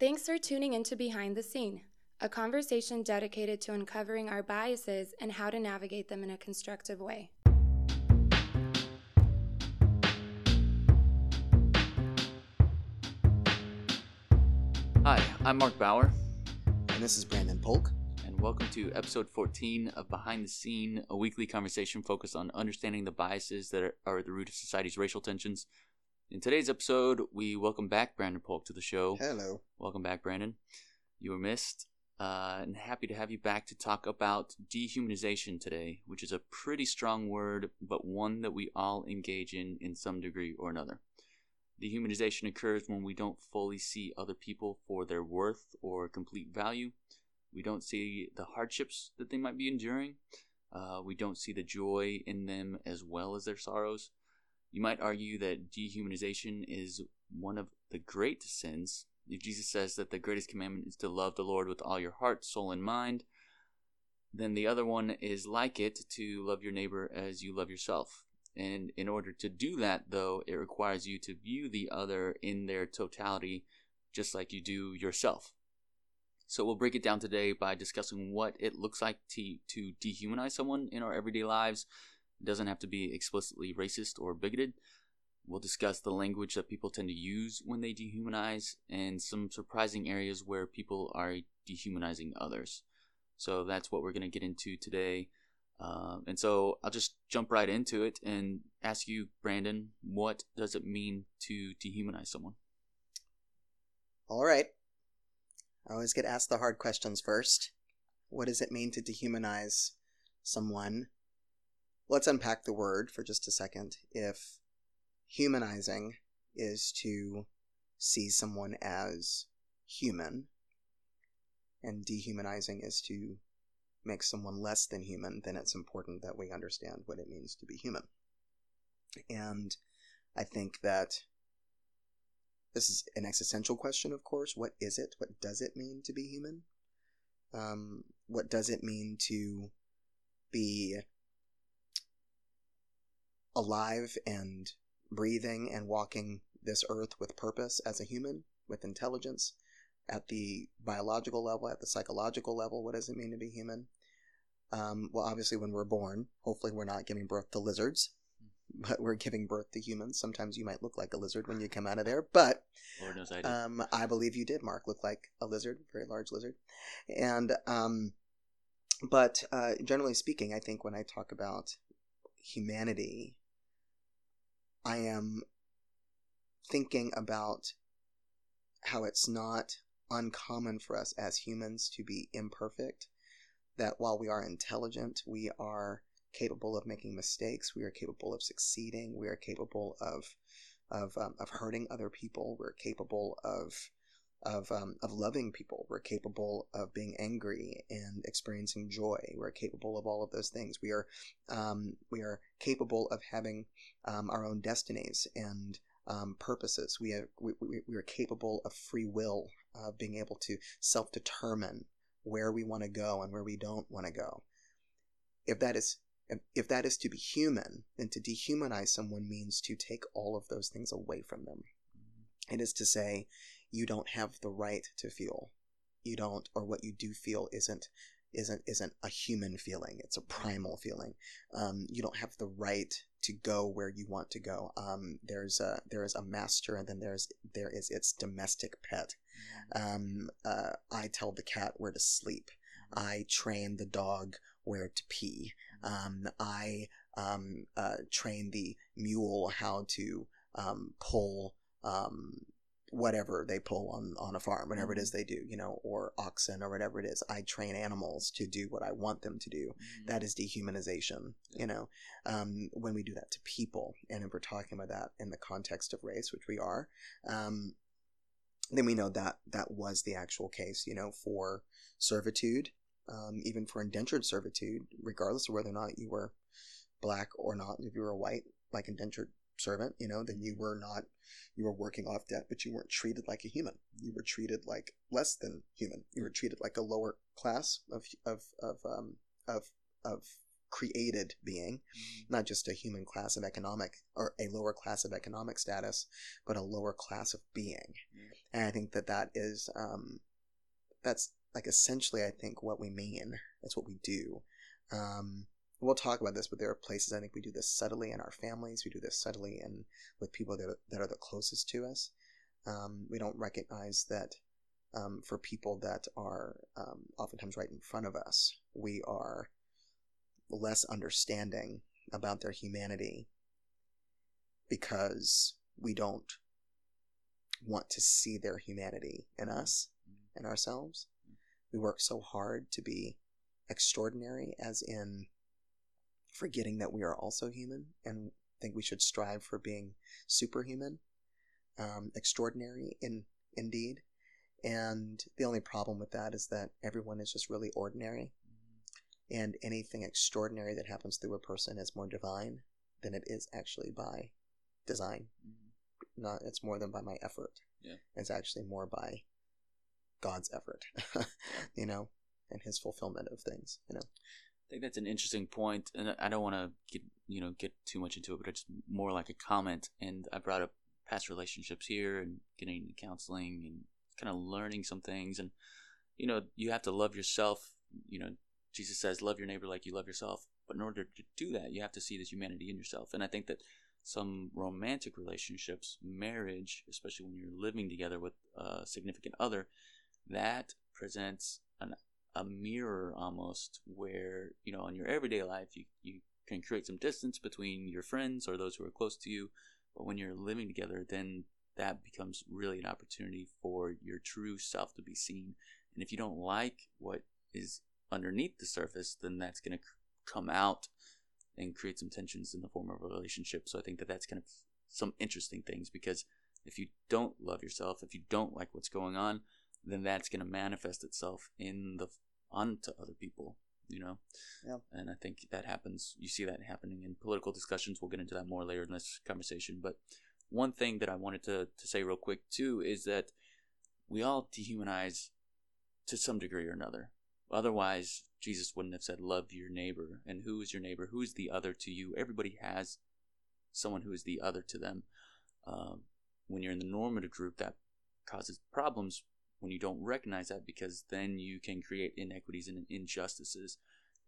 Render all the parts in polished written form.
Thanks for tuning into Behind the Scene, a conversation dedicated to uncovering our biases and how to navigate them in a constructive way. Hi, I'm Mark Bauer. And this is Brandon Polk. And welcome to episode 14 of Behind the Scene, a weekly conversation focused on understanding the biases that are at the root of society's racial tensions. In today's episode, we welcome back Brandon Polk to the show. Hello. Welcome back, Brandon. You were missed, and happy to have you back to talk about dehumanization today, which is a pretty strong word, but one that we all engage in some degree or another. Dehumanization occurs when we don't fully see other people for their worth or complete value. We don't see the hardships that they might be enduring. We don't see the joy in them as well as their sorrows. You might argue that dehumanization is one of the great sins. Jesus says that the greatest commandment is to love the Lord with all your heart, soul, and mind. Then the other one is like it, to love your neighbor as you love yourself. And in order to do that, though, it requires you to view the other in their totality, just like you do yourself. So we'll break it down today by discussing what it looks like to dehumanize someone in our everyday lives. It doesn't have to be explicitly racist or bigoted. We'll discuss the language that people tend to use when they dehumanize and some surprising areas where people are dehumanizing others. So that's what we're going to get into today. And so I'll just jump right into it and ask you, Brandon, what does it mean to dehumanize someone? All right. I always get asked the hard questions first. What does it mean to dehumanize someone? Let's unpack the word for just a second. If humanizing is to see someone as human, and dehumanizing is to make someone less than human, then it's important that we understand what it means to be human. And I think that this is an existential question, of course. What is it? What does it mean to be human? What does it mean to be alive and breathing and walking this earth with purpose as a human, with intelligence? At the biological level, at the psychological level, what does it mean to be human? Well, obviously when we're born, hopefully we're not giving birth to lizards, but we're giving birth to humans. Sometimes you might look like a lizard when you come out of there, but Lord knows I did. I believe you did, Mark, look like a lizard, very large lizard. And but generally speaking, I think when I talk about humanity, I am thinking about how it's not uncommon for us as humans to be imperfect, that while we are intelligent, we are capable of making mistakes, we are capable of succeeding, we are capable of hurting other people, we're capable of loving people, we're capable of being angry and experiencing joy, we're capable of all of those things. We are capable of having our own destinies and purposes. We are capable of free will, of being able to self-determine where we want to go and where we don't want to go. If that is to be human, then to dehumanize someone means to take all of those things away from them. Mm-hmm. It is to say, you don't have the right to feel. You don't, or what you do feel isn't a human feeling. It's a primal feeling. You don't have the right to go where you want to go. There is a master, and then there is its domestic pet. I tell the cat where to sleep. I train the dog where to pee. I train the mule how to pull whatever they pull on a farm, whatever it is they do, or oxen or whatever it is. I train animals to do what I want them to do. Mm-hmm. That is dehumanization, when we do that to people. And if we're talking about that in the context of race, which we are, then we know that that was the actual case, for servitude, even for indentured servitude, regardless of whether or not you were black or not. If you were white, like indentured servant, then you were working off debt, but you weren't treated like a human. You were treated like less than human. You were treated like a lower class of created being, not just a human class of economic, or a lower class of economic status, but a lower class of being. And I think that is, that's like essentially, I think, what we mean. That's what we do. We'll talk about this, but there are places I think we do this subtly in our families. We do this subtly and with people that are the closest to us. We don't recognize that for people that are oftentimes right in front of us, we are less understanding about their humanity because we don't want to see their humanity in us and ourselves. We work so hard to be extraordinary, as in forgetting that we are also human, and think we should strive for being superhuman, extraordinary indeed. And the only problem with that is that everyone is just really ordinary, and anything extraordinary that happens through a person is more divine than it is actually by design. It's more than by my effort. Yeah. It's actually more by God's effort, you know, and his fulfillment of things, you know. I think that's an interesting point, and I don't want to get too much into it, but it's more like a comment. And I brought up past relationships here and getting into counseling and kind of learning some things. And, you have to love yourself. Jesus says, love your neighbor like you love yourself. But in order to do that, you have to see the humanity in yourself. And I think that some romantic relationships, marriage, especially when you're living together with a significant other, that presents a mirror almost, where in your everyday life you can create some distance between your friends or those who are close to you, but when you're living together, then that becomes really an opportunity for your true self to be seen. And if you don't like what is underneath the surface, then that's going to come out and create some tensions in the form of a relationship. So I think that's kind of some interesting things, because if you don't love yourself, if you don't like what's going on, then that's going to manifest itself onto other people, Yeah. And I think that happens. You see that happening in political discussions. We'll get into that more later in this conversation. But one thing that I wanted to say real quick too is that we all dehumanize to some degree or another. Otherwise, Jesus wouldn't have said, love your neighbor. And who is your neighbor? Who is the other to you? Everybody has someone who is the other to them. When you're in the normative group, that causes problems when you don't recognize that, because then you can create inequities and injustices.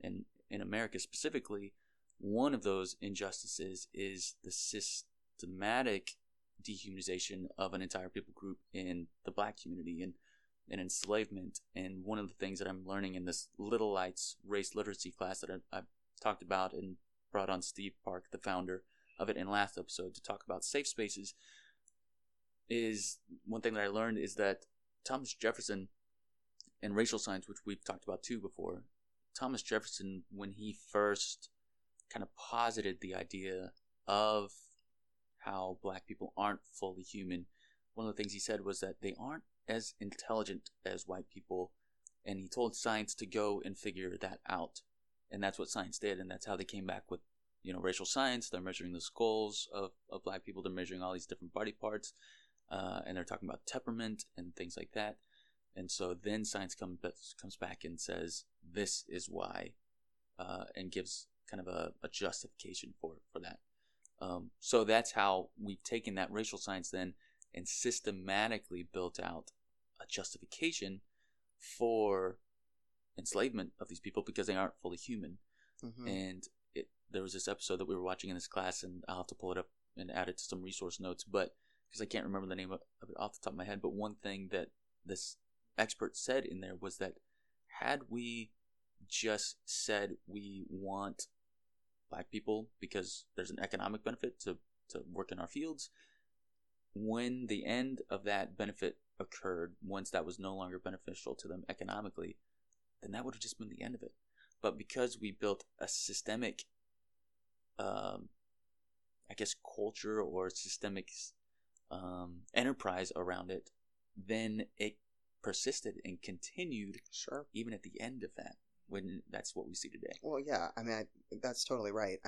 And in America specifically, one of those injustices is the systematic dehumanization of an entire people group in the Black community and enslavement. And one of the things that I'm learning in this Little Lights race literacy class that I've talked about and brought on Steve Park, the founder of it, in last episode to talk about safe spaces, is one thing that I learned is that Thomas Jefferson and racial science, which we've talked about too before, Thomas Jefferson, when he first kind of posited the idea of how Black people aren't fully human, one of the things he said was that they aren't as intelligent as white people, and he told science to go and figure that out. And that's what science did, and that's how they came back with racial science. They're measuring the skulls of Black people, they're measuring all these different body parts, and they're talking about temperament and things like that. And so then science comes back and says, this is why, and gives kind of a justification for that. So that's how we've taken that racial science then and systematically built out a justification for enslavement of these people because they aren't fully human. Mm-hmm. And there was this episode that we were watching in this class, and I'll have to pull it up and add it to some resource notes, but because I can't remember the name of it off the top of my head, but one thing that this expert said in there was that had we just said we want Black people because there's an economic benefit to work in our fields, when the end of that benefit occurred, once that was no longer beneficial to them economically, then that would have just been the end of it. But because we built a systemic, culture or systemic enterprise around it, then it persisted and continued, sure, even at the end of that, when that's what we see today. Well, yeah, that's totally right.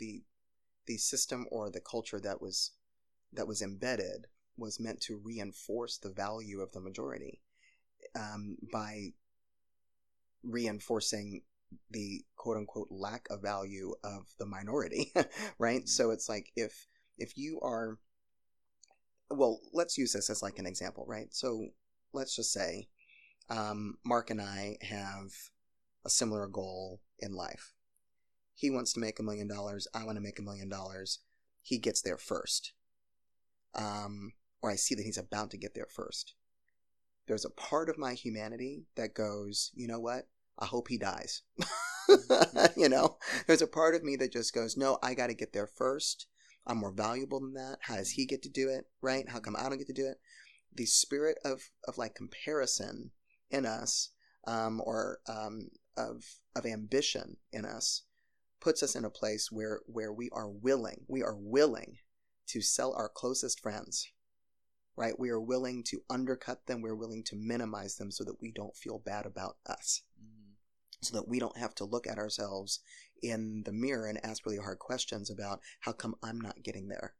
The system or the culture that was embedded was meant to reinforce the value of the majority by reinforcing the quote-unquote lack of value of the minority, right? Mm-hmm. So it's like if you are well, let's use this as like an example, right? So let's just say Mark and I have a similar goal in life. He wants to make $1 million. I want to make $1 million. He gets there first. Or I see that he's about to get there first. There's a part of my humanity that goes, you know what? I hope he dies. You know, there's a part of me that just goes, no, I got to get there first. I'm more valuable than that. How does he get to do it? Right? How come I don't get to do it? The spirit of like comparison in us, or of ambition in us, puts us in a place where we are willing to sell our closest friends, right? We are willing to undercut them. We're willing to minimize them so that we don't feel bad about us, so that we don't have to look at ourselves in the mirror and ask really hard questions about how come I'm not getting there?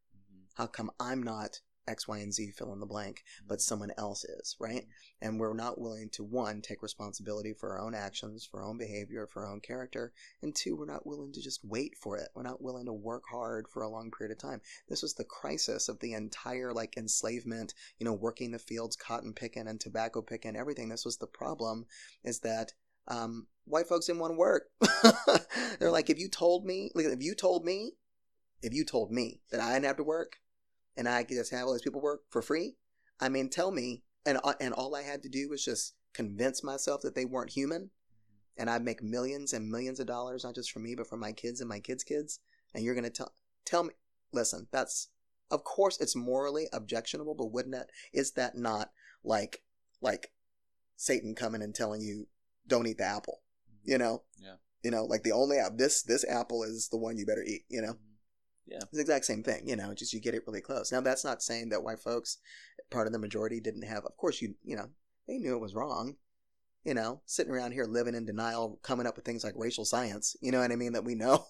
How come I'm not X, Y, and Z, fill in the blank, but someone else is, right? And we're not willing to, one, take responsibility for our own actions, for our own behavior, for our own character, and two, we're not willing to just wait for it. We're not willing to work hard for a long period of time. This was the crisis of the entire, like, enslavement, you know, working the fields, cotton picking and tobacco picking, everything. This was the problem, is that white folks didn't want to work. They're like, if you told me that I didn't have to work, and I could just have all these people work for free. I mean, tell me, and all I had to do was just convince myself that they weren't human, and I'd make millions and millions of dollars, not just for me, but for my kids and my kids' kids. And you're gonna tell me, listen, that's, of course, it's morally objectionable, but is that not like Satan coming and telling you, don't eat the apple, you know? Yeah. You know, like the only apple, this apple is the one you better eat, you know? Mm-hmm. Yeah. It's the exact same thing, you know, just you get it really close. Now, that's not saying that white folks, part of the majority, didn't have, of course, you know, they knew it was wrong, you know, sitting around here living in denial, coming up with things like racial science, you know what I mean, that we know,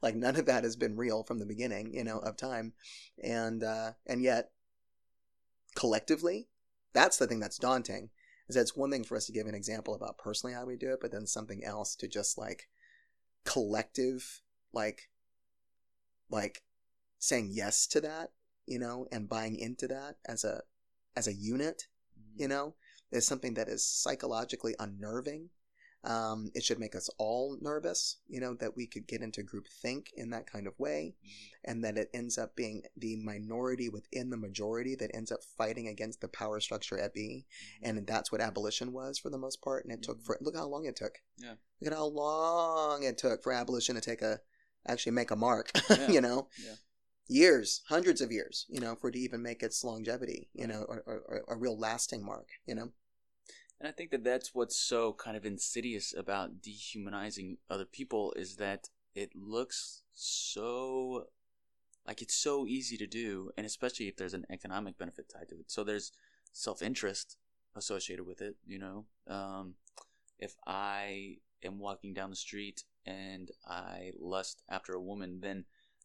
like none of that has been real from the beginning, you know, of time. And yet, collectively, that's the thing that's daunting, is that it's one thing for us to give an example about personally how we do it, but then something else to just like collective, like saying yes to that, you know, and buying into that as a unit, you know, is something that is psychologically unnerving. It should make us all nervous, you know, that we could get into groupthink in that kind of way, and that it ends up being the minority within the majority that ends up fighting against the power structure at B. And that's what abolition was for the most part. And it took look how long it took. Yeah. Look at how long it took for abolition to make a mark, yeah. You know, yeah. Years, hundreds of years, you know, for it to even make its longevity, you know, or a real lasting mark, you know. And I think that that's what's so kind of insidious about dehumanizing other people, is that it looks so like it's so easy to do, and especially if there's an economic benefit tied to it. So there's self-interest associated with it, you know. If I am walking down the street and I lust after a woman, then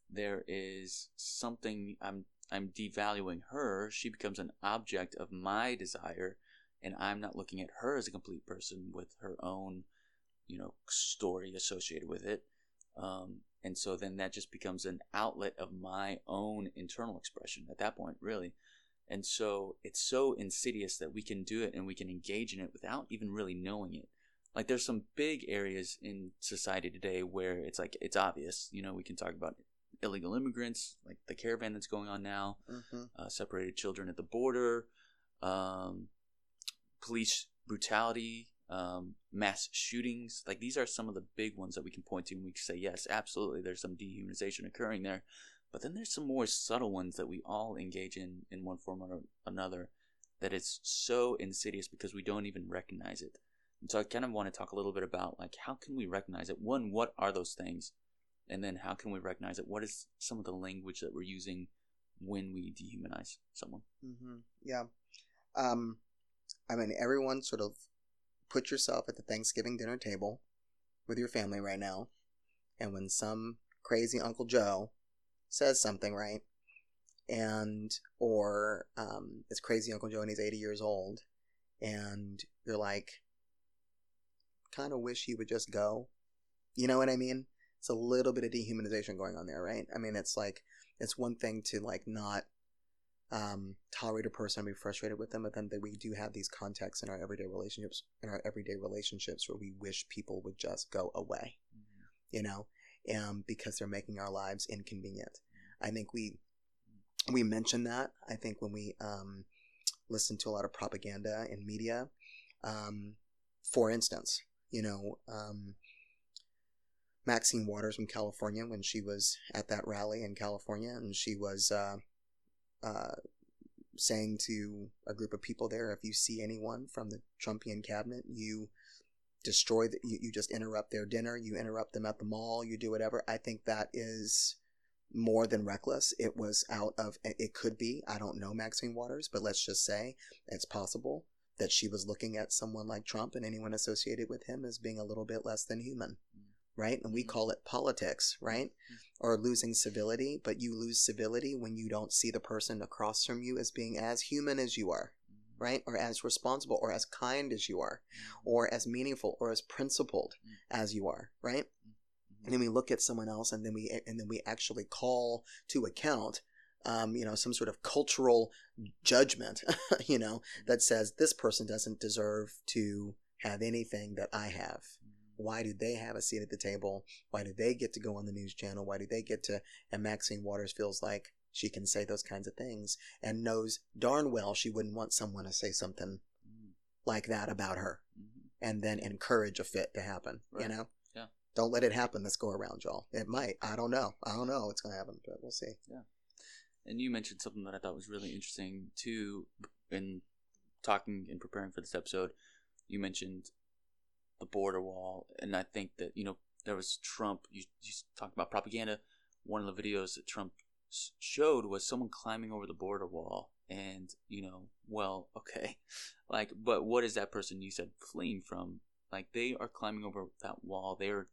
there is something, I'm devaluing her. She becomes an object of my desire, and I'm not looking at her as a complete person with her own, you know, story associated with it. And so then that just becomes an outlet of my own internal expression at that point, really. And so it's so insidious that we can do it and we can engage in it without even really knowing it. Like, there's some big areas in society today where it's like, it's obvious, you know, we can talk about illegal immigrants, like the caravan that's going on now, separated children at the border, police brutality, mass shootings. Like, these are some of the big ones that we can point to and we can say, yes, absolutely, there's some dehumanization occurring there. But then there's some more subtle ones that we all engage in one form or another, that it's so insidious because we don't even recognize it. And so I kind of want to talk a little bit about, like, how can we recognize it? One, what are those things? And then how can we recognize it? What is some of the language that we're using when we dehumanize someone? Mm-hmm. Yeah. I mean, everyone sort of put yourself at the Thanksgiving dinner table with your family right now. And when some crazy Uncle Joe says something, right? Or it's crazy Uncle Joe and he's 80 years old. And you're like, kind of wish he would just go, you know what I mean? It's a little bit of dehumanization going on there, right? I mean, it's like, it's one thing to like not tolerate a person and be frustrated with them, but then that we do have these contexts in our everyday relationships where we wish people would just go away, you know, because they're making our lives inconvenient. I think we mention that. I think when we listen to a lot of propaganda in media, for instance, you know, Maxine Waters from California, when she was at that rally in California, and she was saying to a group of people there, if you see anyone from the Trumpian cabinet, you destroy the, you just interrupt their dinner, you interrupt them at the mall, you do whatever. I think that is more than reckless. It was out of, it could be, I don't know Maxine Waters, but let's just say it's possible that she was looking at someone like Trump and anyone associated with him as being a little bit less than human, right? And we call it politics, right? Or losing civility, but you lose civility when you don't see the person across from you as being as human as you are, right? Or as responsible or as kind as you are, or as meaningful or as principled as you are, right? And then we look at someone else, and then we actually call to account, you know, some sort of cultural judgment, you know, that says this person doesn't deserve to have anything that I have. Why do they have a seat at the table? Why do they get to go on the news channel? Why do they get to? And Maxine Waters feels like she can say those kinds of things, and knows darn well she wouldn't want someone to say something like that about her, and then encourage a fit to happen. Right. You know. Don't let it happen this go around, y'all. It might. I don't know what's going to happen, but we'll see. Yeah. And you mentioned something that I thought was really interesting, too, in talking and preparing for this episode. You mentioned the border wall, and I think that, you know, there was Trump. You talked about propaganda. One of the videos that Trump showed was someone climbing over the border wall, and, you know, well, okay. Like, but what is that person you said fleeing from? Like, they are climbing over that wall. They are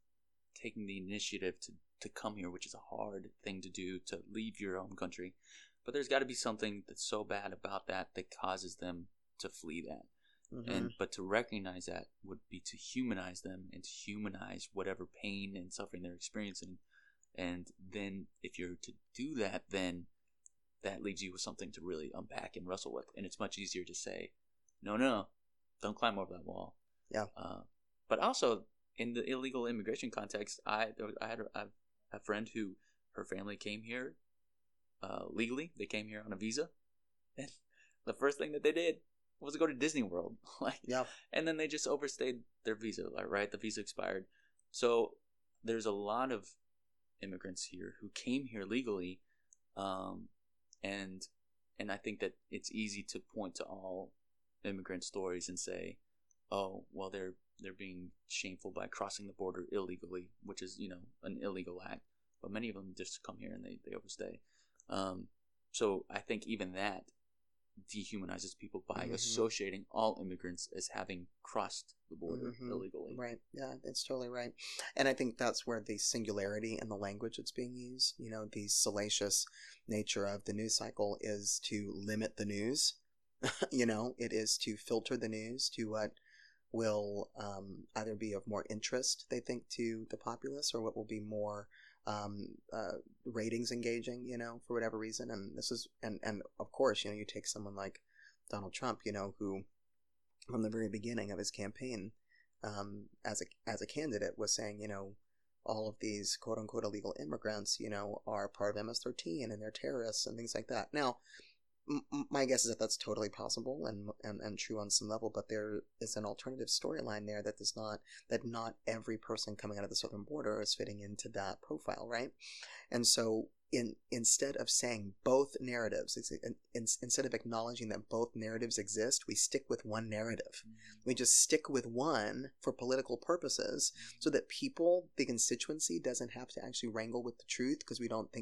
taking the initiative to come here, which is a hard thing to do, to leave your own country. But there's got to be something that's so bad about that that causes them to flee that. Mm-hmm. But to recognize that would be to humanize them and to humanize whatever pain and suffering they're experiencing. And then if you're to do that, then that leaves you with something to really unpack and wrestle with. And it's much easier to say, no, don't climb over that wall. Yeah. But also, in the illegal immigration context, I had a friend who, her family came here legally. They came here on a visa, and the first thing that they did was go to Disney World. And then they just overstayed their visa, right? The visa expired. So there's a lot of immigrants here who came here legally, and I think that it's easy to point to all immigrant stories and say, oh, well, they're being shameful by crossing the border illegally, which is, you know, an illegal act. But many of them just come here and they overstay. So I think even that dehumanizes people by associating all immigrants as having crossed the border illegally. Right. Yeah, that's totally right. And I think that's where the singularity in the language that's being used, you know, the salacious nature of the news cycle is to limit the news. You know, it is to filter the news to what will either be of more interest, they think, to the populace, or what will be more ratings engaging, you know, for whatever reason. And this is, and of course, you know, you take someone like Donald Trump, you know, who from the very beginning of his campaign as a candidate was saying, you know, all of these quote unquote illegal immigrants, you know, are part of MS-13 and they're terrorists and things like that. Now, my guess is that that's totally possible and true on some level, but there is an alternative storyline there that does not, that not every person coming out of the southern border is fitting into that profile, right? And so instead of saying both narratives, instead of acknowledging that both narratives exist, we stick with one narrative. We just stick with one for political purposes so that people, the constituency, doesn't have to actually wrangle with the truth, because we don't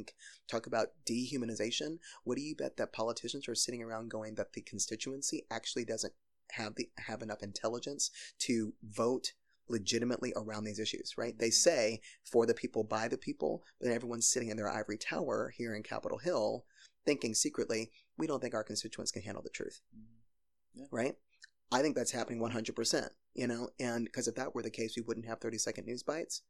talk about dehumanization. What do you bet that politicians are sitting around going that the constituency actually doesn't have enough intelligence to vote legitimately around these issues, right? They say for the people, by the people, but everyone's sitting in their ivory tower here in Capitol Hill thinking secretly, we don't think our constituents can handle the truth. Yeah. Right? I think that's happening 100%, you know, and because if that were the case, we wouldn't have 30-second news bites.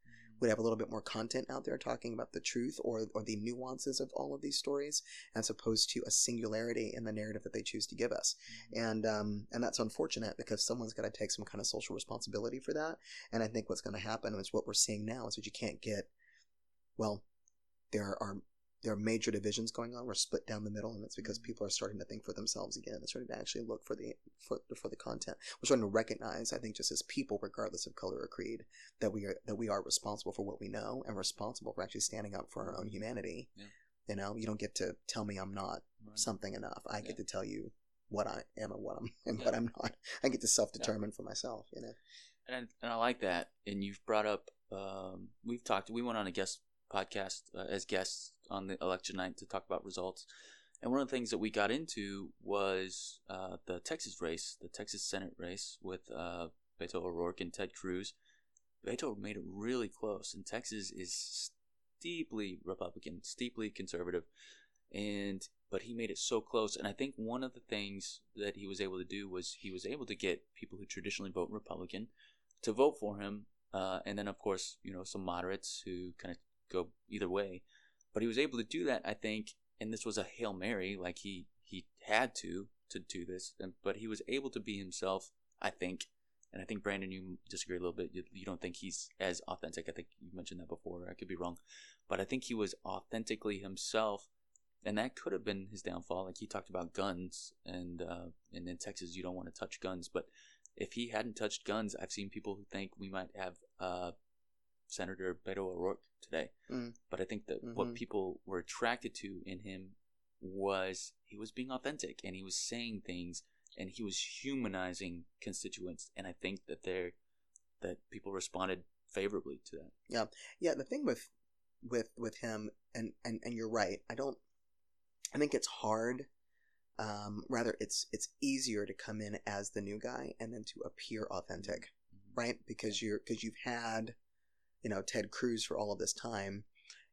would have a little bit more content out there talking about the truth or the nuances of all of these stories, as opposed to a singularity in the narrative that they choose to give us. And that's unfortunate, because someone's got to take some kind of social responsibility for that. And I think what's going to happen is what we're seeing now is that you can't get, well, there are major divisions going on. We're split down the middle, and it's because people are starting to think for themselves again. They're starting to actually look for the content. We're starting to recognize, I think, just as people, regardless of color or creed, that we are responsible for what we know and responsible for actually standing up for our own humanity. Yeah. You know, you don't get to tell me I'm not something enough. I get to tell you what I am and what I'm not. I get to self-determine for myself. You know, and I like that. And you've brought up, we went on a guest podcast as guests on the election night to talk about results, and one of the things that we got into was the Texas race, the Texas Senate race, with Beto O'Rourke and Ted Cruz. Beto made it really close, and Texas is steeply Republican, steeply conservative, but he made it so close. And I think one of the things that he was able to do was he was able to get people who traditionally vote Republican to vote for him, and then of course, you know, some moderates who kind of go either way. But he was able to do that, I think, and this was a Hail Mary, like he had to do this, but he was able to be himself, I think. And I think, Brandon, you disagree a little bit. You don't think he's as authentic. I think you mentioned that before. I could be wrong. But I think he was authentically himself, and that could have been his downfall. Like, he talked about guns, and in Texas you don't want to touch guns. But if he hadn't touched guns, I've seen people who think we might have Senator Beto O'Rourke today. But I think that what people were attracted to in him was he was being authentic, and he was saying things, and he was humanizing constituents. And I think that that people responded favorably to that. Yeah. The thing with him, and you're right. I think it's hard. Rather, it's easier to come in as the new guy and then to appear authentic, right? Because you've had, you know, Ted Cruz for all of this time,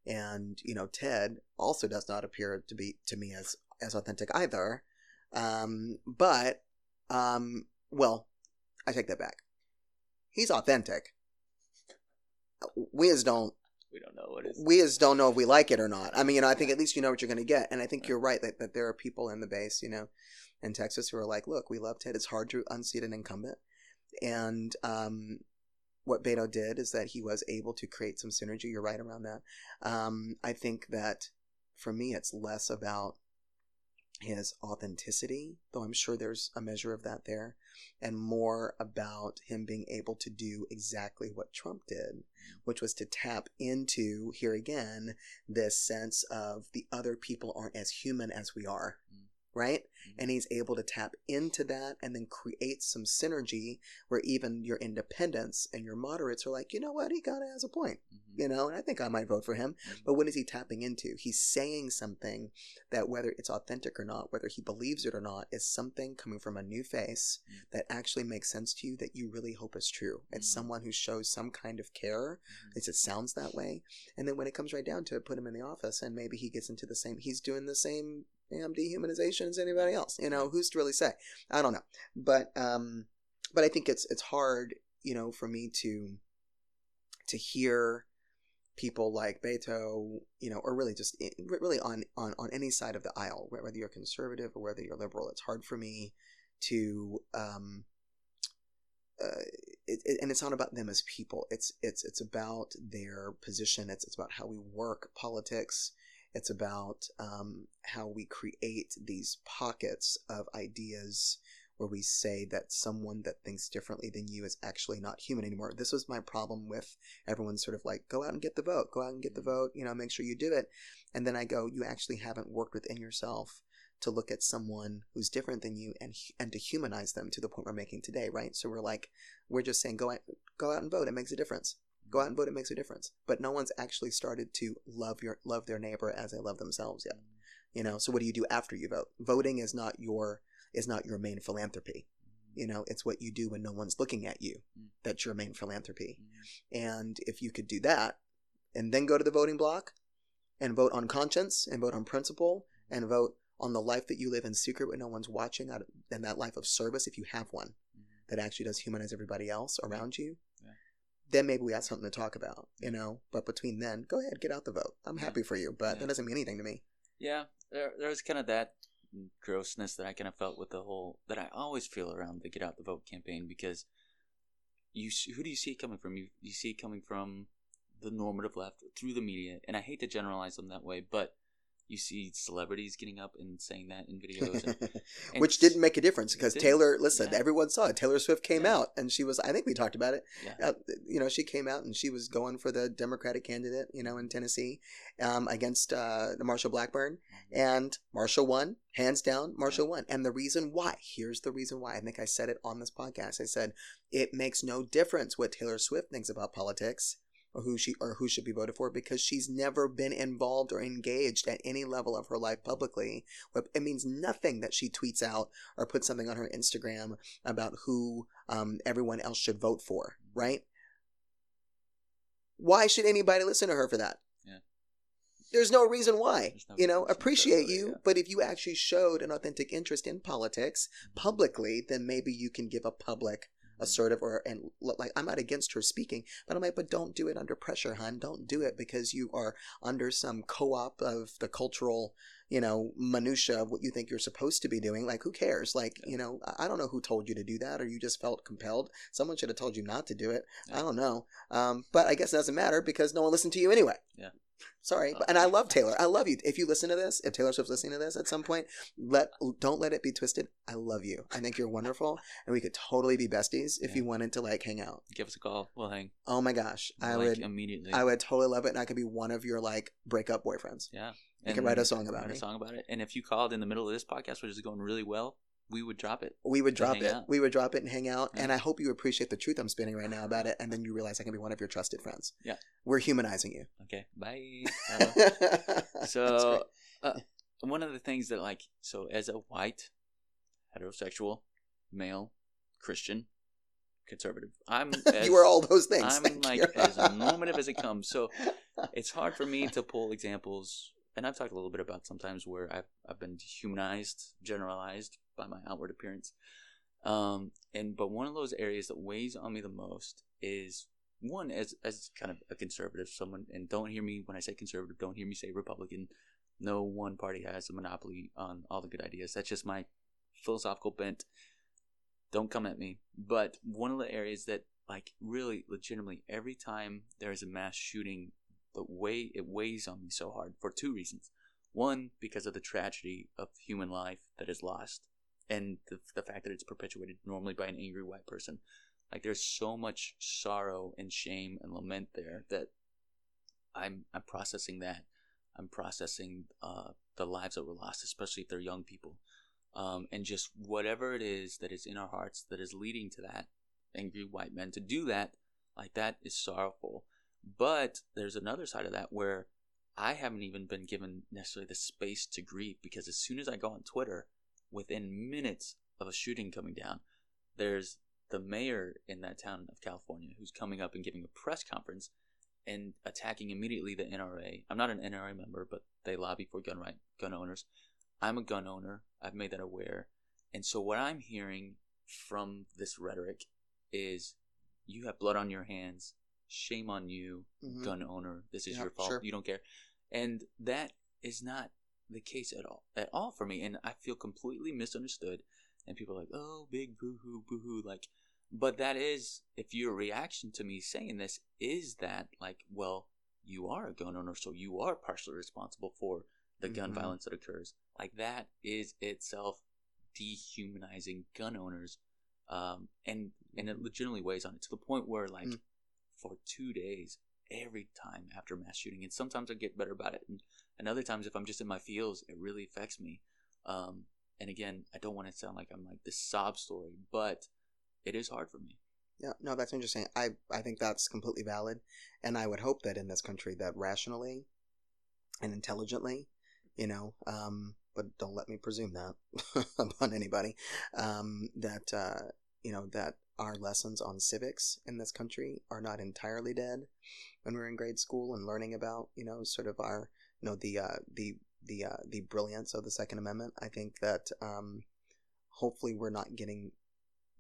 and, you know, Ted also does not appear to be, to me, as authentic either. Well, I take that back. He's authentic. We don't know what it is. We just don't know if we like it or not. I mean, you know, I think at least you know what you're going to get. And I think you're right that there are people in the base, you know, in Texas who are like, look, we love Ted. It's hard to unseat an incumbent. And what Beto did is that he was able to create some synergy. You're right around that. I think that for me, it's less about his authenticity, though I'm sure there's a measure of that there, and more about him being able to do exactly what Trump did, which was to tap into, here again, this sense of the other people aren't as human as we are, right? And he's able to tap into that and then create some synergy where even your independents and your moderates are like, you know what, he kind of has a point, you know, and I think I might vote for him. But what is he tapping into? He's saying something that, whether it's authentic or not, whether he believes it or not, is something coming from a new face that actually makes sense to you, that you really hope is true. It's someone who shows some kind of care. It sounds that way. And then when it comes right down to it, put him in the office, and maybe he gets into the same, he's doing the same damn dehumanization as anybody else. You know, who's to really say? I don't know. But I think it's hard, you know, for me to hear people like Beto, you know, or really just really on any side of the aisle, whether you're conservative or whether you're liberal. It's hard for me to and it's not about them as people. It's about their position. It's about how we work politics. It's about how we create these pockets of ideas where we say that someone that thinks differently than you is actually not human anymore. This was my problem with everyone sort of like, go out and get the vote, go out and get the vote, you know, make sure you do it. And then I go, you actually haven't worked within yourself to look at someone who's different than you and to humanize them to the point we're making today, right? So we're just saying, go out and vote, it makes a difference. Go out and vote, it makes a difference. But no one's actually started to love their neighbor as they love themselves yet. You know, so what do you do after you vote? Voting is not your main philanthropy. You know, it's what you do when no one's looking at you. That's your main philanthropy. And if you could do that and then go to the voting block and vote on conscience and vote on principle and vote on the life that you live in secret when no one's watching, and that life of service, if you have one, that actually does humanize everybody else around you. then maybe we have something to talk about, you know. But between then, go ahead, get out the vote. I'm happy for you, but that doesn't mean anything to me. Yeah, there's kind of that grossness that I kind of felt with the whole, that I always feel around the get out the vote campaign, because who do you see it coming from? You see it coming from the normative left through the media, and I hate to generalize them that way, but you see celebrities getting up and saying that in videos. And which didn't make a difference, because Taylor, listen, everyone saw it. Taylor Swift came out, and she was, I think we talked about it. Yeah. You know, she came out, and she was going for the Democratic candidate, you know, in Tennessee against Marshall Blackburn. And Marshall won. Hands down, Marshall won. And the reason why, here's the reason why. I think I said it on this podcast. I said, it makes no difference what Taylor Swift thinks about politics. Or who should be voted for, because she's never been involved or engaged at any level of her life publicly. It means nothing that she tweets out or puts something on her Instagram about who everyone else should vote for, right? Why should anybody listen to her for that? Yeah. There's no reason why. No, you know, appreciate you, but if you actually showed an authentic interest in politics publicly, then maybe you can give a public assertive and like, I'm not against her speaking, but I'm like, but don't do it under pressure, hon. Don't do it because you are under some co-op of the cultural, you know, minutia of what you think you're supposed to be doing. Like, who cares? Like, you know, I don't know who told you to do that, or you just felt compelled. Someone should have told you not to do it. Yeah. I don't know. But I guess it doesn't matter because no one listened to you anyway. Yeah. Sorry, and I love Taylor. I love you. If you listen to this, if Taylor Swift's listening to this at some point, don't let it be twisted. I love you. I think you're wonderful, and we could totally be besties if you wanted to, like, hang out. Give us a call. We'll hang. Oh my gosh, I like, would immediately. I would totally love it, and I could be one of your, like, breakup boyfriends. Yeah, I could write a song about it. And if you called in the middle of this podcast, which is going really well, we would drop it. We would drop it and hang out. Yeah. And I hope you appreciate the truth I'm spinning right now about it. And then you realize I can be one of your trusted friends. Yeah. We're humanizing you. Okay. Bye. So one of the things that, like, so as a white, heterosexual, male, Christian, conservative, I'm as, you are all those things. I'm like as normative as it comes. So it's hard for me to pull examples. And I've talked a little bit about sometimes where I've been dehumanized, generalized by my outward appearance, but one of those areas that weighs on me the most is one as kind of a conservative, someone, and don't hear me when I say conservative, don't hear me say Republican. No one party has a monopoly on all the good ideas. That's just my philosophical bent. Don't come at me. But one of the areas that, like, really legitimately every time there is a mass shooting, the way it weighs on me so hard for two reasons. One, because of the tragedy of human life that is lost, and the fact that it's perpetuated normally by an angry white person. Like, there's so much sorrow and shame and lament there that I'm processing that. I'm processing the lives that were lost, especially if they're young people. And just whatever it is that is in our hearts that is leading to that, angry white men to do that, like, that is sorrowful. But there's another side of that where I haven't even been given necessarily the space to grieve, because as soon as I go on Twitter, within minutes of a shooting coming down, there's the mayor in that town of California who's coming up and giving a press conference and attacking immediately the NRA. I'm not an NRA member, but they lobby for gun owners. I'm a gun owner. I've made that aware. And so what I'm hearing from this rhetoric is, you have blood on your hands. Shame on you, gun owner. This is your fault. Sure. You don't care. And that is not the case at all for me. And I feel completely misunderstood. And people are like, oh, big boo-hoo, boo-hoo. Like, but that is, if your reaction to me saying this is that, like, well, you are a gun owner, so you are partially responsible for the gun violence that occurs. Like, that is itself dehumanizing gun owners. And it legitimately weighs on it to the point where, like, for 2 days, every time after mass shooting, and sometimes I get better about it, and other times if I'm just in my feels, it really affects me. And again, I don't want to sound like I'm like this sob story, but it is hard for me. Yeah, no, that's interesting. I think that's completely valid, and I would hope that in this country that rationally and intelligently, you know, but don't let me presume that upon anybody, that you know, that our lessons on civics in this country are not entirely dead when we were in grade school and learning about, you know, sort of our, you know, the brilliance of the Second Amendment. I think that hopefully we're not getting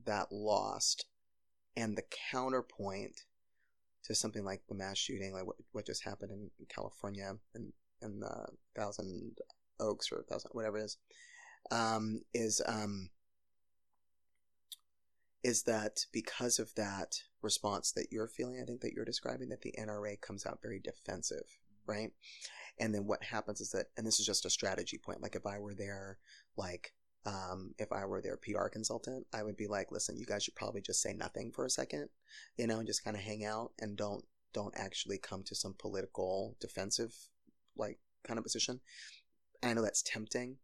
that lost. And the counterpoint to something like the mass shooting, like what just happened in California and the Thousand Oaks or Thousand, whatever it is that because of that response that you're feeling, I think that you're describing, that the NRA comes out very defensive, right? And then what happens is that, and this is just a strategy point, like if I were there, like, if I were their PR consultant, I would be like, listen, you guys should probably just say nothing for a second, you know, and just kind of hang out and don't actually come to some political defensive, like, kind of position. I know that's tempting.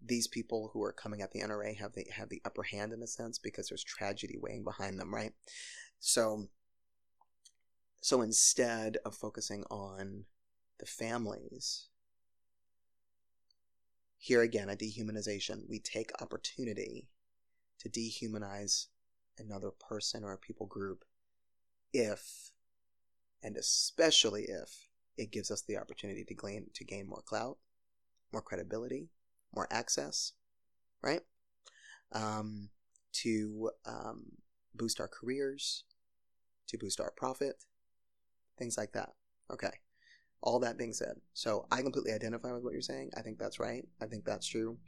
These people who are coming at the NRA have the upper hand in a sense because there's tragedy weighing behind them, right? So instead of focusing on the families, here again, a dehumanization. We take opportunity to dehumanize another person or a people group if, and especially if, it gives us the opportunity to gain more clout, more credibility, more access, right? To boost our careers, to boost our profit, things like that. Okay. All that being said, so I completely identify with what you're saying. I think that's right. I think that's true.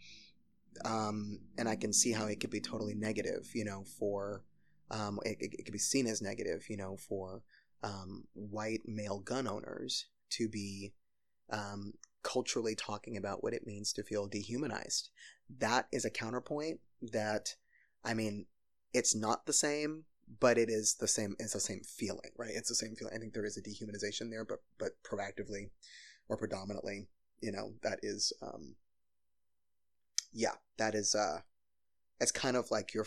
And I can see how it could be totally negative, you know, for, it could be seen as negative, you know, for white male gun owners to be culturally talking about what it means to feel dehumanized. That is a counterpoint that, I mean, it's not the same, but it is the same. It's the same feeling, right? It's the same feeling. I think there is a dehumanization there, but proactively or predominantly, you know, that is, that is, it's kind of like your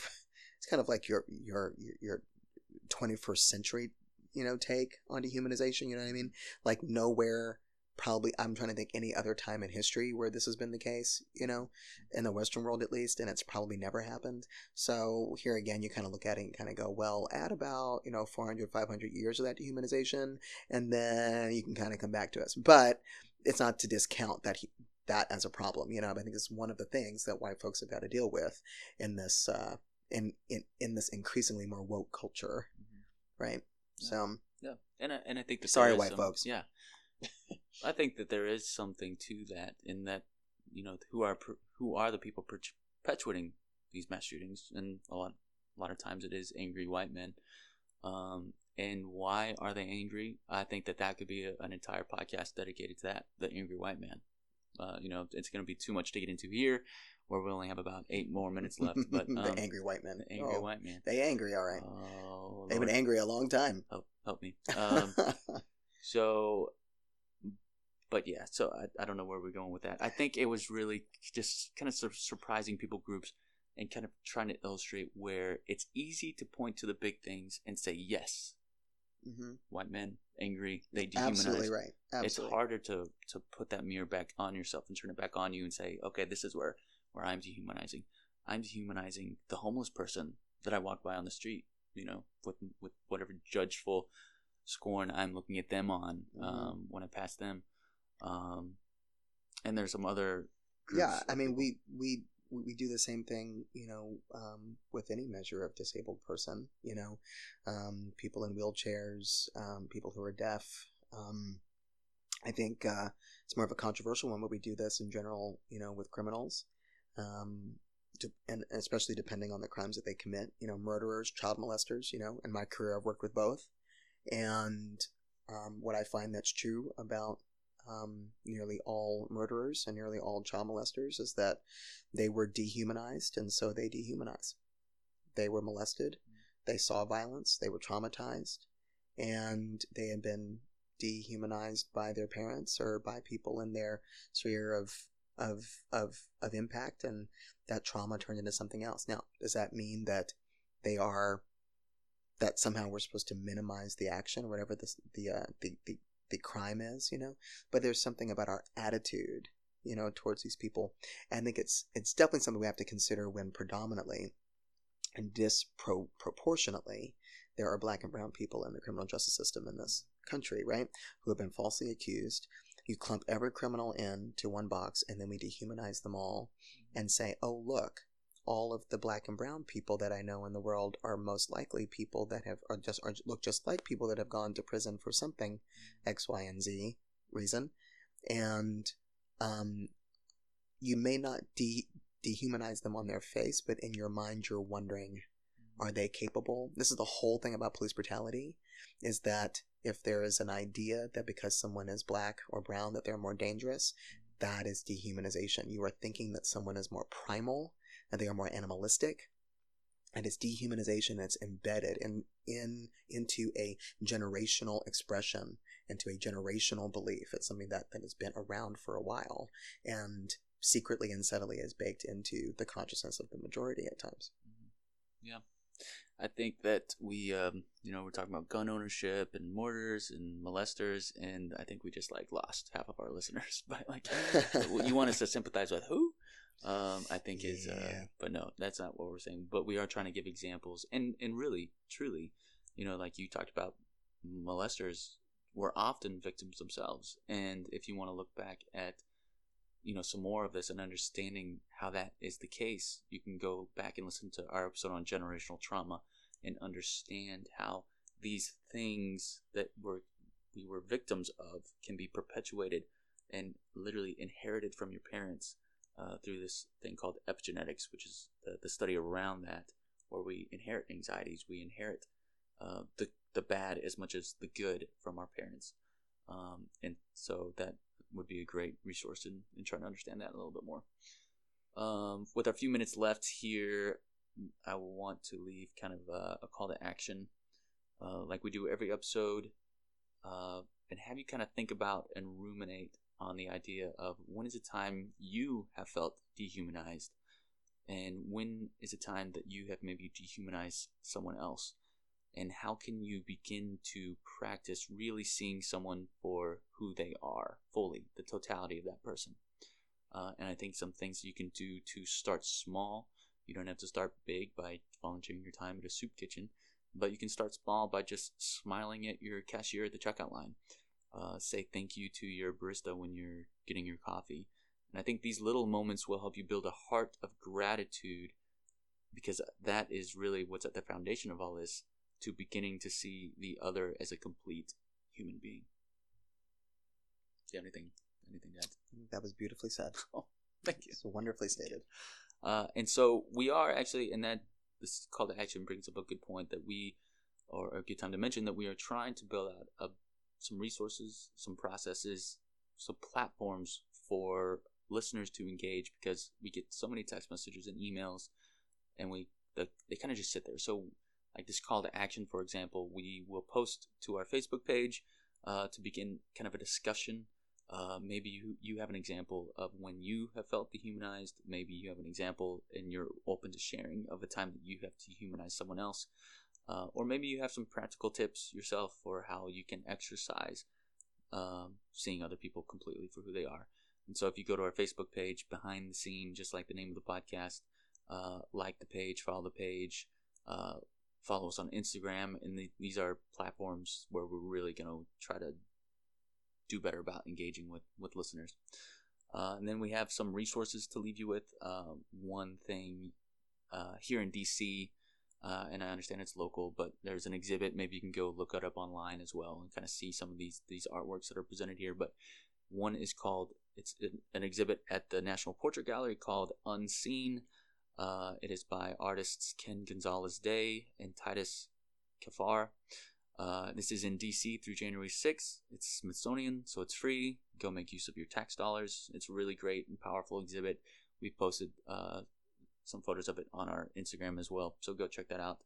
21st century, you know, take on dehumanization. You know what I mean? Like nowhere, probably, I'm trying to think any other time in history where this has been the case, you know, in the Western world at least, and it's probably never happened. So here again, you kind of look at it and kind of go, well, add about, you know, 400, 500 years of that dehumanization, and then you can kind of come back to us. But it's not to discount that as a problem, you know. I think it's one of the things that white folks have got to deal with in this in this increasingly more woke culture, mm-hmm. right? Yeah. So yeah, and I think sorry, white folks, yeah. I think that there is something to that, in that, you know, who are the people perpetuating these mass shootings, and a lot of times it is angry white men. And why are they angry? I think that could be an entire podcast dedicated to that, the angry white man. You know, it's going to be too much to get into here, where we only have about 8 more minutes left. But the angry white man, white man, they angry, all right. Oh, they've been angry a long time. Help me. So. But yeah, so I don't know where we're going with that. I think it was really just kind of surprising people groups and kind of trying to illustrate where it's easy to point to the big things and say, yes, mm-hmm. white men, angry, they dehumanize. Absolutely right. Absolutely. It's harder to put that mirror back on yourself and turn it back on you and say, okay, this is where I'm dehumanizing. I'm dehumanizing the homeless person that I walk by on the street, you know, with whatever judgeful scorn I'm looking at them on when I pass them. And there's some other groups. Yeah, I mean, we do the same thing, you know, with any measure of disabled person, you know, people in wheelchairs, people who are deaf. I think it's more of a controversial one, but we do this in general, you know, with criminals, and especially depending on the crimes that they commit, you know, murderers, child molesters, you know. In my career, I've worked with both. And what I find that's true about nearly all murderers and nearly all child molesters is that they were dehumanized, and so they dehumanize. They were molested, they saw violence, they were traumatized, and they had been dehumanized by their parents or by people in their sphere of impact, and that trauma turned into something else. Now, does that mean that somehow we're supposed to minimize the action, whatever the crime is, you know? But there's something about our attitude, you know, towards these people. And I think it's definitely something we have to consider when predominantly and disproportionately there are black and brown people in the criminal justice system in this country, right, who have been falsely accused. You clump every criminal into one box, and then we dehumanize them all and say, oh, look, all of the black and brown people that I know in the world are most likely people that have look just like people that have gone to prison for something, X, Y, and Z reason, and you may not dehumanize them on their face, but in your mind you're wondering, are they capable? This is the whole thing about police brutality, is that if there is an idea that because someone is black or brown that they're more dangerous, that is dehumanization. You are thinking that someone is more primal, that they are more animalistic, and it's dehumanization that's embedded into a generational expression, into a generational belief. It's something that has been around for a while and secretly and subtly is baked into the consciousness of the majority at times. Yeah. I think that we, we're talking about gun ownership and murders and molesters, and I think we just lost half of our listeners by you want us to sympathize with who? I think is, but no, that's not what we're saying. But we are trying to give examples, and really, truly, like you talked about, molesters were often victims themselves, and if you want to look back at, some more of this and understanding how that is the case, you can go back and listen to our episode on generational trauma and understand how these things that we were victims of can be perpetuated and literally inherited from your parents through this thing called epigenetics, which is the study around that, where we inherit anxieties, we inherit the bad as much as the good from our parents. And so that would be a great resource in trying to understand that a little bit more. With our few minutes left here, I want to leave kind of a call to action, like we do every episode, and have you kind of think about and ruminate on the idea of, when is a time you have felt dehumanized, and when is a time that you have maybe dehumanized someone else, and how can you begin to practice really seeing someone for who they are fully, the totality of that person. And I think some things you can do to start small. You don't have to start big by volunteering your time at a soup kitchen, but you can start small by just smiling at your cashier at the checkout line. Say thank you to your barista when you're getting your coffee. And I think these little moments will help you build a heart of gratitude, because that is really what's at the foundation of all this, to beginning to see the other as a complete human being. Do you have anything to add? That was beautifully said. Oh, thank you. It's wonderfully stated. And so we are actually, and that this call to action brings up a good point that or a good time to mention that we are trying to build out some resources, some processes, some platforms for listeners to engage, because we get so many text messages and emails, and they kind of just sit there. So like this call to action, for example, we will post to our Facebook page to begin kind of a discussion. Maybe you have an example of when you have felt dehumanized. Maybe you have an example and you're open to sharing of a time that you have dehumanized someone else. Or maybe you have some practical tips yourself for how you can exercise seeing other people completely for who they are. And so if you go to our Facebook page, Behind the Scene, just like the name of the podcast, like the page, follow the page, follow us on Instagram, and these are platforms where we're really going to try to do better about engaging with listeners. And then we have some resources to leave you with. One thing here in D.C., and I understand it's local, but there's an exhibit. Maybe you can go look it up online as well and kind of see some of these artworks that are presented here. But one is called, it's an exhibit at the National Portrait Gallery called Unseen. It is by artists Ken Gonzalez-Day and Titus Kaffar. This is in D.C. through January 6th. It's Smithsonian, so it's free. Go make use of your tax dollars. It's a really great and powerful exhibit. We've posted some photos of it on our Instagram as well, so go check that out.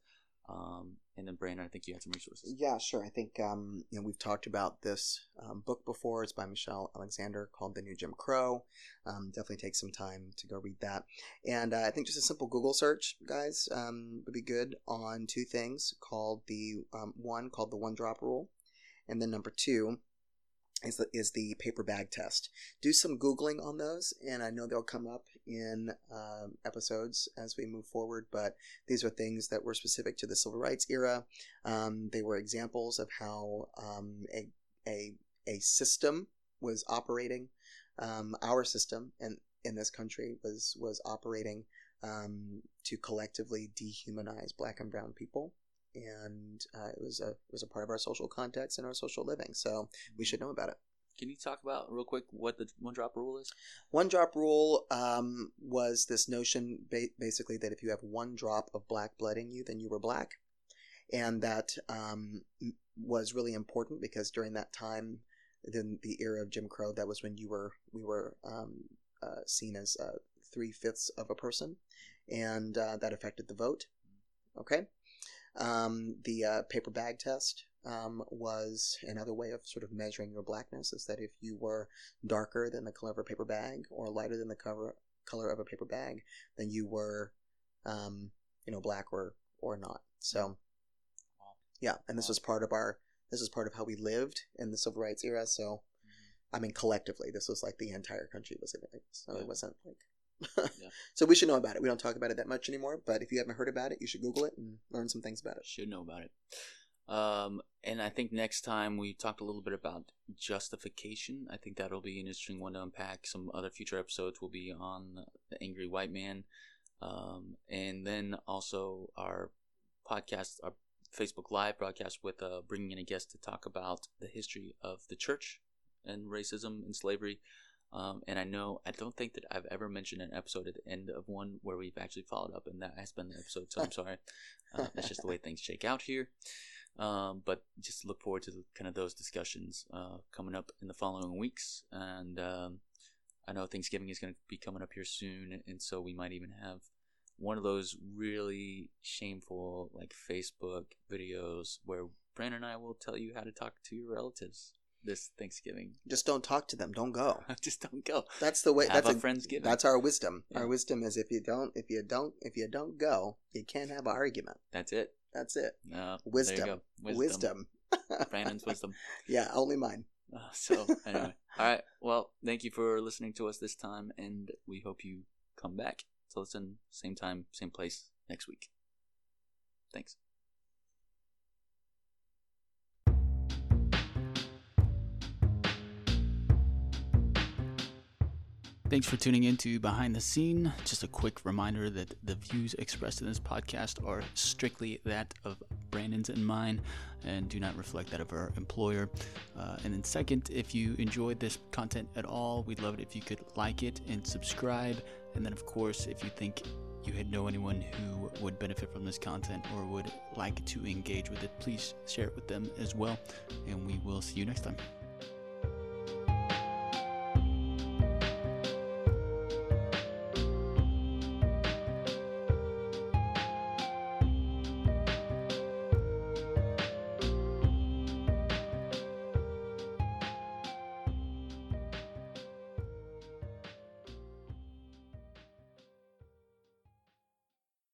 And then Brandon, I think you had some resources. Yeah, sure. I think we've talked about this book before. It's by Michelle Alexander called The New Jim Crow. Definitely take some time to go read that. And I think just a simple Google search, guys, would be good on two things called the One Drop Rule, and then number two is the paper bag test. Do some Googling on those, and I know they'll come up in episodes as we move forward, but these are things that were specific to the civil rights era. They were examples of how a system was operating. Our system in this country was operating to collectively dehumanize black and brown people. And it was a part of our social context and our social living. So we should know about it. Can you talk about real quick what the One Drop Rule is? One Drop Rule was this notion basically that if you have one drop of black blood in you, then you were black. And that was really important because during that time, in the era of Jim Crow, that was when we were seen as 3/5 of a person. And that affected the vote. Okay. The paper bag test was another way of sort of measuring your blackness, is that if you were darker than the color of a paper bag or lighter than the color of a paper bag, then you were, black or not. So, yeah, and this was part of how we lived in the civil rights era. So, I mean, collectively, this was like the entire country was in it. So it wasn't like. Yeah. So we should know about it. We don't talk about it that much anymore, but if you haven't heard about it, you should Google it and learn some things about it. Should know about it. And I think next time we talked a little bit about justification. I think that'll be an interesting one to unpack. Some other future episodes will be on the angry white man, and then also our podcast, our Facebook Live broadcast with bringing in a guest to talk about the history of the church and racism and slavery. And I don't think that I've ever mentioned an episode at the end of one where we've actually followed up, and that has been the episode, so I'm sorry. That's just the way things shake out here. But just look forward to kind of those discussions coming up in the following weeks. And I know Thanksgiving is going to be coming up here soon, and so we might even have one of those really shameful like Facebook videos where Brandon and I will tell you how to talk to your relatives this Thanksgiving. Just don't talk to them. Don't go. Just don't go. That's the way. Have that's a Friendsgiving. That's our wisdom. Yeah. Our wisdom is if you don't go, you can't have an argument. That's it. Wisdom. Wisdom. Brandon's wisdom. Yeah, only mine. So anyway, all right. Well, thank you for listening to us this time, and we hope you come back to listen same time, same place next week. Thanks. Thanks for tuning in to Behind the Scene. Just a quick reminder that the views expressed in this podcast are strictly that of Brandon's and mine and do not reflect that of our employer. And then second, if you enjoyed this content at all, we'd love it if you could like it and subscribe. And then, of course, if you think you know anyone who would benefit from this content or would like to engage with it, please share it with them as well. And we will see you next time.